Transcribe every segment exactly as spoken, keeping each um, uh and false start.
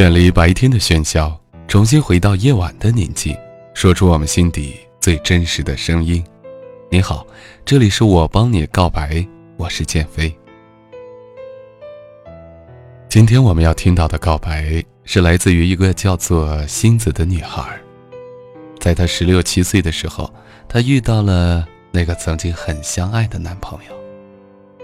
远离白天的喧嚣，重新回到夜晚的宁静，说出我们心底最真实的声音。你好，这里是我帮你告白，我是建飞。今天我们要听到的告白是来自于一个叫做星子的女孩。在她十六七岁的时候，她遇到了那个曾经很相爱的男朋友。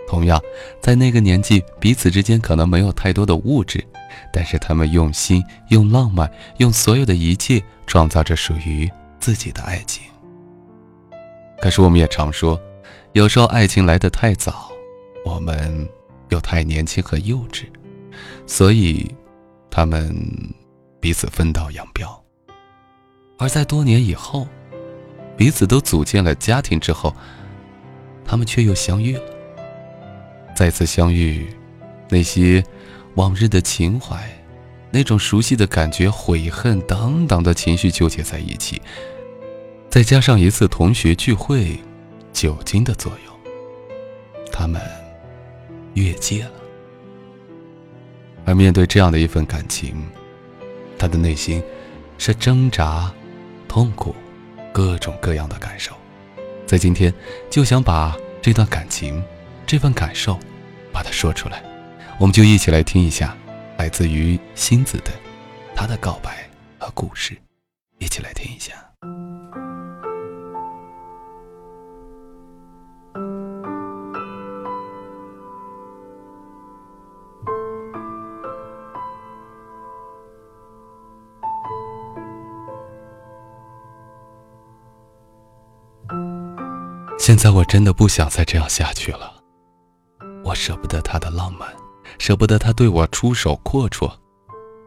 同样，在那个年纪，彼此之间可能没有太多的物质，但是他们用心、用浪漫、用所有的一切，创造着属于自己的爱情。可是我们也常说，有时候爱情来得太早，我们又太年轻和幼稚，所以他们彼此分道扬镳。而在多年以后，彼此都组建了家庭之后，他们却又相遇了。再次相遇，那些往日的情怀，那种熟悉的感觉，悔恨等等的情绪纠结在一起，再加上一次同学聚会酒精的作用，他们越界了。而面对这样的一份感情，他的内心是挣扎、痛苦，各种各样的感受。在今天就想把这段感情，这份感受把它说出来，我们就一起来听一下来自于星子的她的告白和故事，一起来听一下。现在我真的不想再这样下去了，我舍不得他的浪漫，舍不得他对我出手阔绰。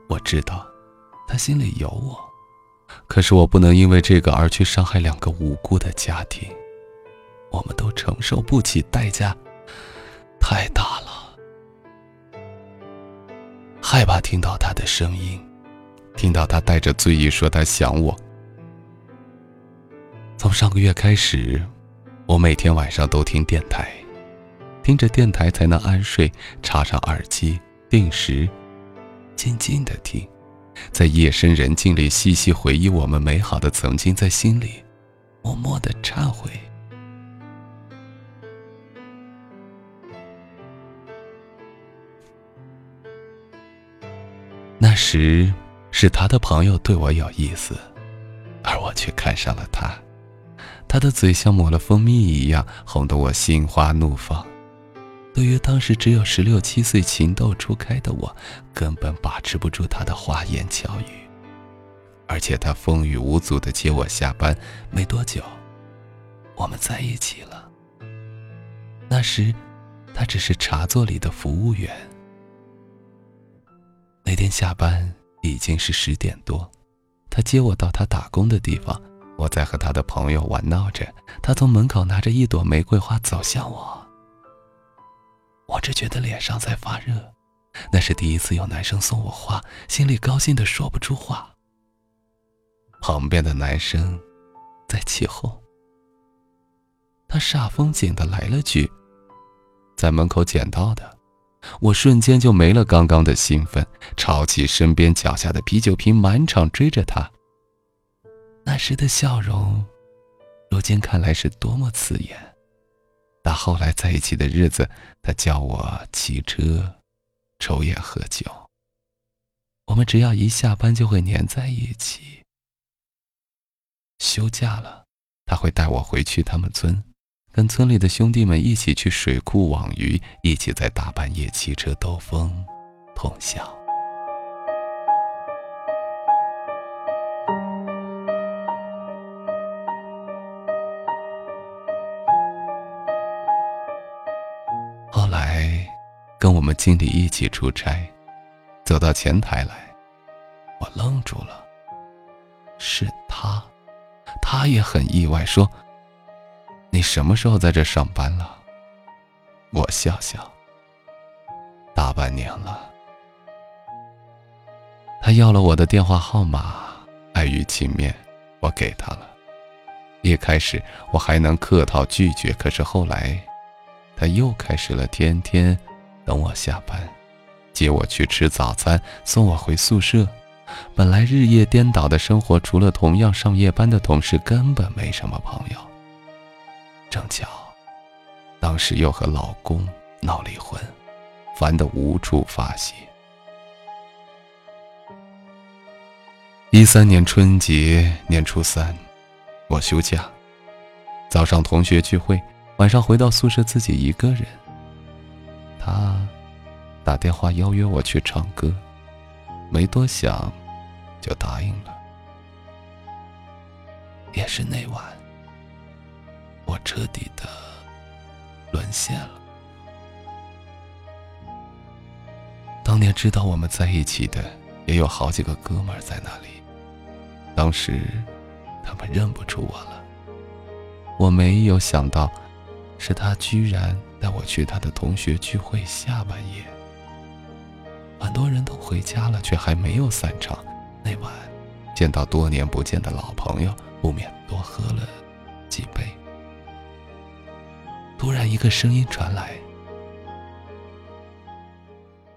我知道他心里有我，可是我不能因为这个而去伤害两个无辜的家庭，我们都承受不起，代价太大了。害怕听到他的声音，听到他带着醉意说他想我。从上个月开始，我每天晚上都听电台，听着电台才能安睡，插上耳机，定时静静地听，在夜深人静里细细回忆我们美好的曾经，在心里默默地忏悔。那时是他的朋友对我有意思，而我却看上了他。他的嘴像抹了蜂蜜一样，红得我心花怒放。对于当时只有十六七岁情窦初开的我，根本把持不住他的花言巧语。而且他风雨无阻地接我下班，没多久我们在一起了。那时他只是茶座里的服务员。那天下班已经是十点多，他接我到他打工的地方，我在和他的朋友玩闹着，他从门口拿着一朵玫瑰花走向我。我只觉得脸上在发热，那是第一次有男生送我花，心里高兴得说不出话。旁边的男生在起哄，他煞风景地来了句：“在门口捡到的。”我瞬间就没了刚刚的兴奋，抄起身边脚下的啤酒瓶，满场追着他。那时的笑容，如今看来是多么刺眼。那后来在一起的日子，他叫我骑车、抽烟、喝酒。我们只要一下班就会黏在一起。休假了，他会带我回去他们村，跟村里的兄弟们一起去水库网鱼，一起在大半夜骑车兜风、通宵。跟我们经理一起出差，走到前台来，我愣住了。是他，他也很意外，说：“你什么时候在这上班了？”我笑笑：“大半年了。”他要了我的电话号码，碍于情面，我给他了。一开始我还能客套拒绝，可是后来，他又开始了天天等我下班，接我去吃早餐，送我回宿舍。本来日夜颠倒的生活，除了同样上夜班的同事，根本没什么朋友。正巧，当时又和老公闹离婚，烦得无处发泄。一三年春节，年初三，我休假，早上同学聚会，晚上回到宿舍自己一个人。他打电话邀约我去唱歌，没多想就答应了。也是那晚，我彻底的沦陷了。当年知道我们在一起的也有好几个哥们儿在那里，当时他们认不出我了。我没有想到，是他居然带我去他的同学聚会。下半夜，很多人都回家了，却还没有散场。那晚见到多年不见的老朋友，不免多喝了几杯。突然一个声音传来：“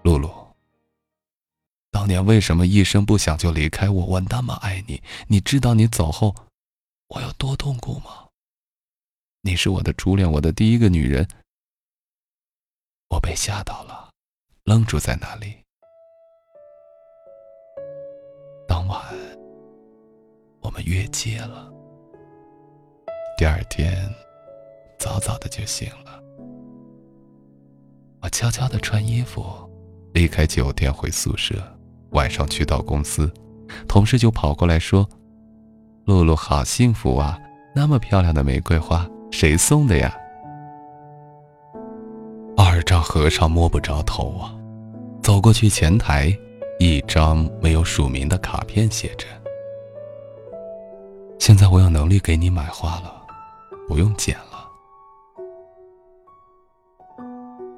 露露，当年为什么一声不响就离开我？我那么爱你，你知道你走后我有多痛苦吗？你是我的初恋，我的第一个女人。”我被吓到了，愣住在那里。当晚我们越界了。第二天早早的就醒了，我悄悄的穿衣服离开酒店回宿舍。晚上去到公司，同事就跑过来说：“露露好幸福啊，那么漂亮的玫瑰花谁送的呀？”二丈和尚摸不着头啊，走过去前台，一张没有署名的卡片写着：“现在我有能力给你买花了，不用捡了。”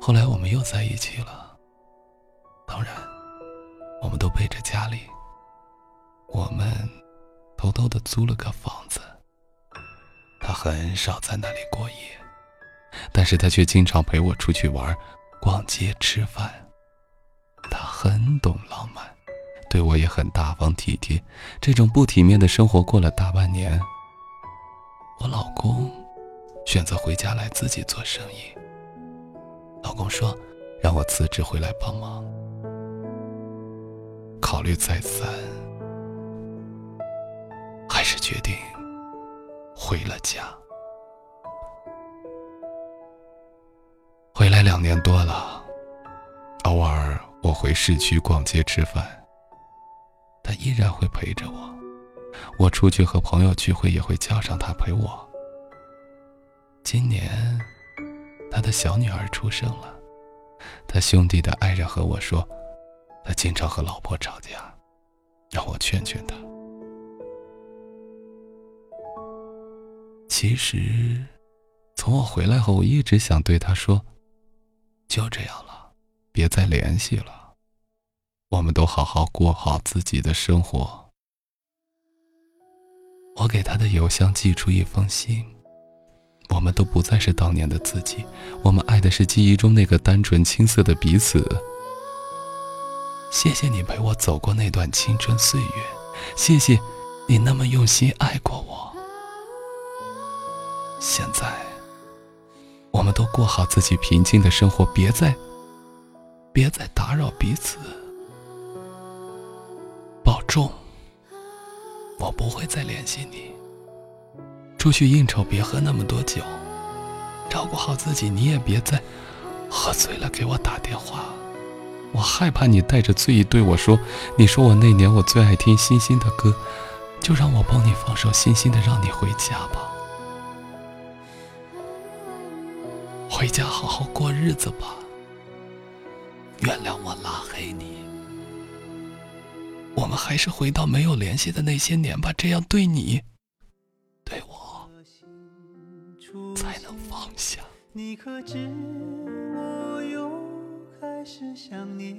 后来我们又在一起了，当然，我们都背着家里，我们偷偷地租了个房子。他很少在那里过夜，但是他却经常陪我出去玩、逛街、吃饭。他很懂浪漫，对我也很大方体贴。这种不体面的生活过了大半年，我老公选择回家来自己做生意。老公说让我辞职回来帮忙。考虑再三，还是决定回了家。回来两年多了，偶尔我回市区逛街吃饭，他依然会陪着我。我出去和朋友聚会也会叫上他陪我。今年他的小女儿出生了，他兄弟的爱人和我说，他经常和老婆吵架，让我劝劝他。其实从我回来后，我一直想对他说，就这样了，别再联系了，我们都好好过好自己的生活。我给他的邮箱寄出一封信：我们都不再是当年的自己，我们爱的是记忆中那个单纯青涩的彼此。谢谢你陪我走过那段青春岁月，谢谢你那么用心爱过我。现在我们都过好自己平静的生活，别再别再打扰彼此。保重，我不会再联系你。出去应酬别喝那么多酒，照顾好自己。你也别再喝醉了给我打电话，我害怕你带着醉意对我说，你说我那年我最爱听星星的歌，就让我帮你放首星星的让你回家吧。回家好好过日子吧，原谅我拉黑你。我们还是回到没有联系的那些年吧，这样对你对我才能放下。你可知我又开始想念，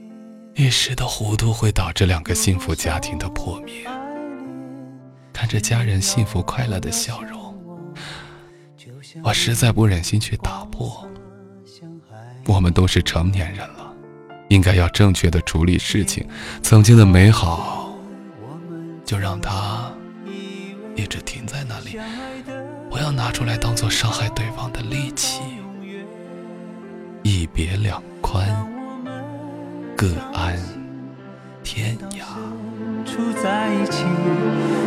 一时的糊涂会导致两个幸福家庭的破灭。看着家人幸福快乐的笑容，我实在不忍心去打破。我们都是成年人了，应该要正确的处理事情，曾经的美好就让它一直停在那里，不要拿出来当做伤害对方的利器。一别两宽，各安天涯。处在一起，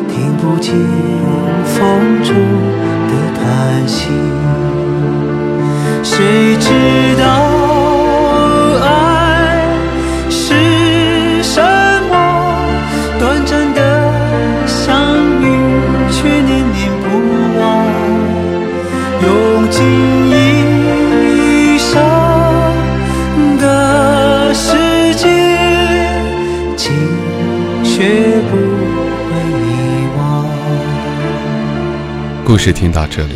听不清风中的叹息，谁知道故事听到这里，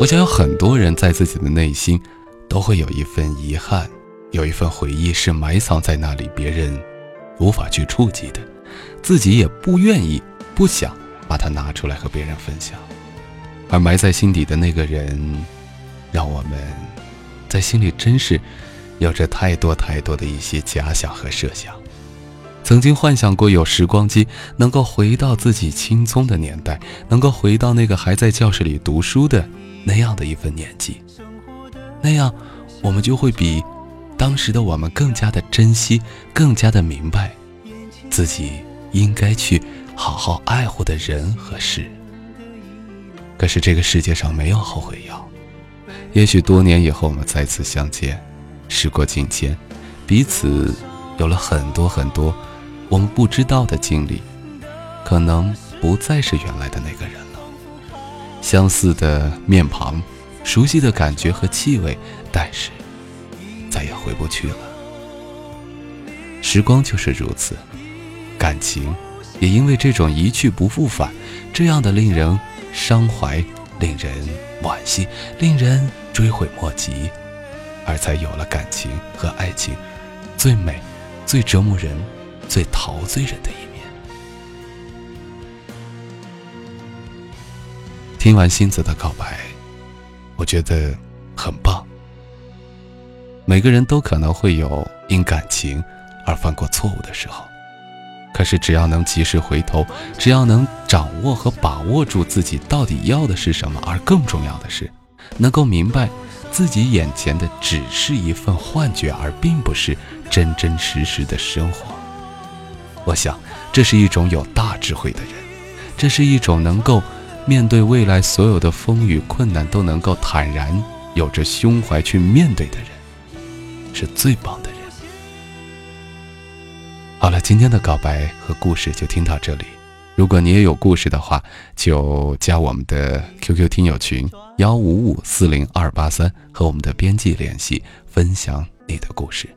我想有很多人在自己的内心都会有一份遗憾，有一份回忆是埋藏在那里，别人无法去触及的，自己也不愿意不想把它拿出来和别人分享。而埋在心底的那个人，让我们在心里真是有着太多太多的一些假想和设想。曾经幻想过有时光机能够回到自己青葱的年代，能够回到那个还在教室里读书的那样的一份年纪，那样我们就会比当时的我们更加的珍惜，更加的明白自己应该去好好爱护的人和事。可是这个世界上没有后悔药，也许多年以后我们再次相见，时过境迁，彼此有了很多很多我们不知道的经历，可能不再是原来的那个人了。相似的面庞，熟悉的感觉和气味，但是再也回不去了。时光就是如此，感情也因为这种一去不复返，这样的令人伤怀，令人惋惜，令人追悔莫及，而才有了感情和爱情最美、最折磨人、最陶醉人的一面。听完星子的告白，我觉得很棒。每个人都可能会有因感情而犯过错误的时候，可是只要能及时回头，只要能掌握和把握住自己到底要的是什么，而更重要的是，能够明白自己眼前的只是一份幻觉，而并不是真真实实的生活。我想这是一种有大智慧的人，这是一种能够面对未来所有的风雨困难都能够坦然有着胸怀去面对的人，是最棒的人。好了，今天的告白和故事就听到这里。如果你也有故事的话，就加我们的 Q Q 听友群一五五四零二八三，和我们的编辑联系，分享你的故事。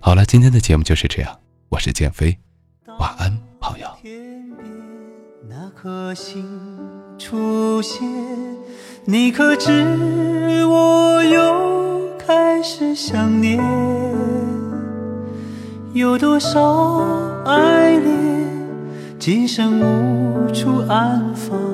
好了，今天的节目就是这样，我是建飞，晚安，朋友。天边那颗星出现，你可知我又开始想念，有多少爱恋今生无处安放。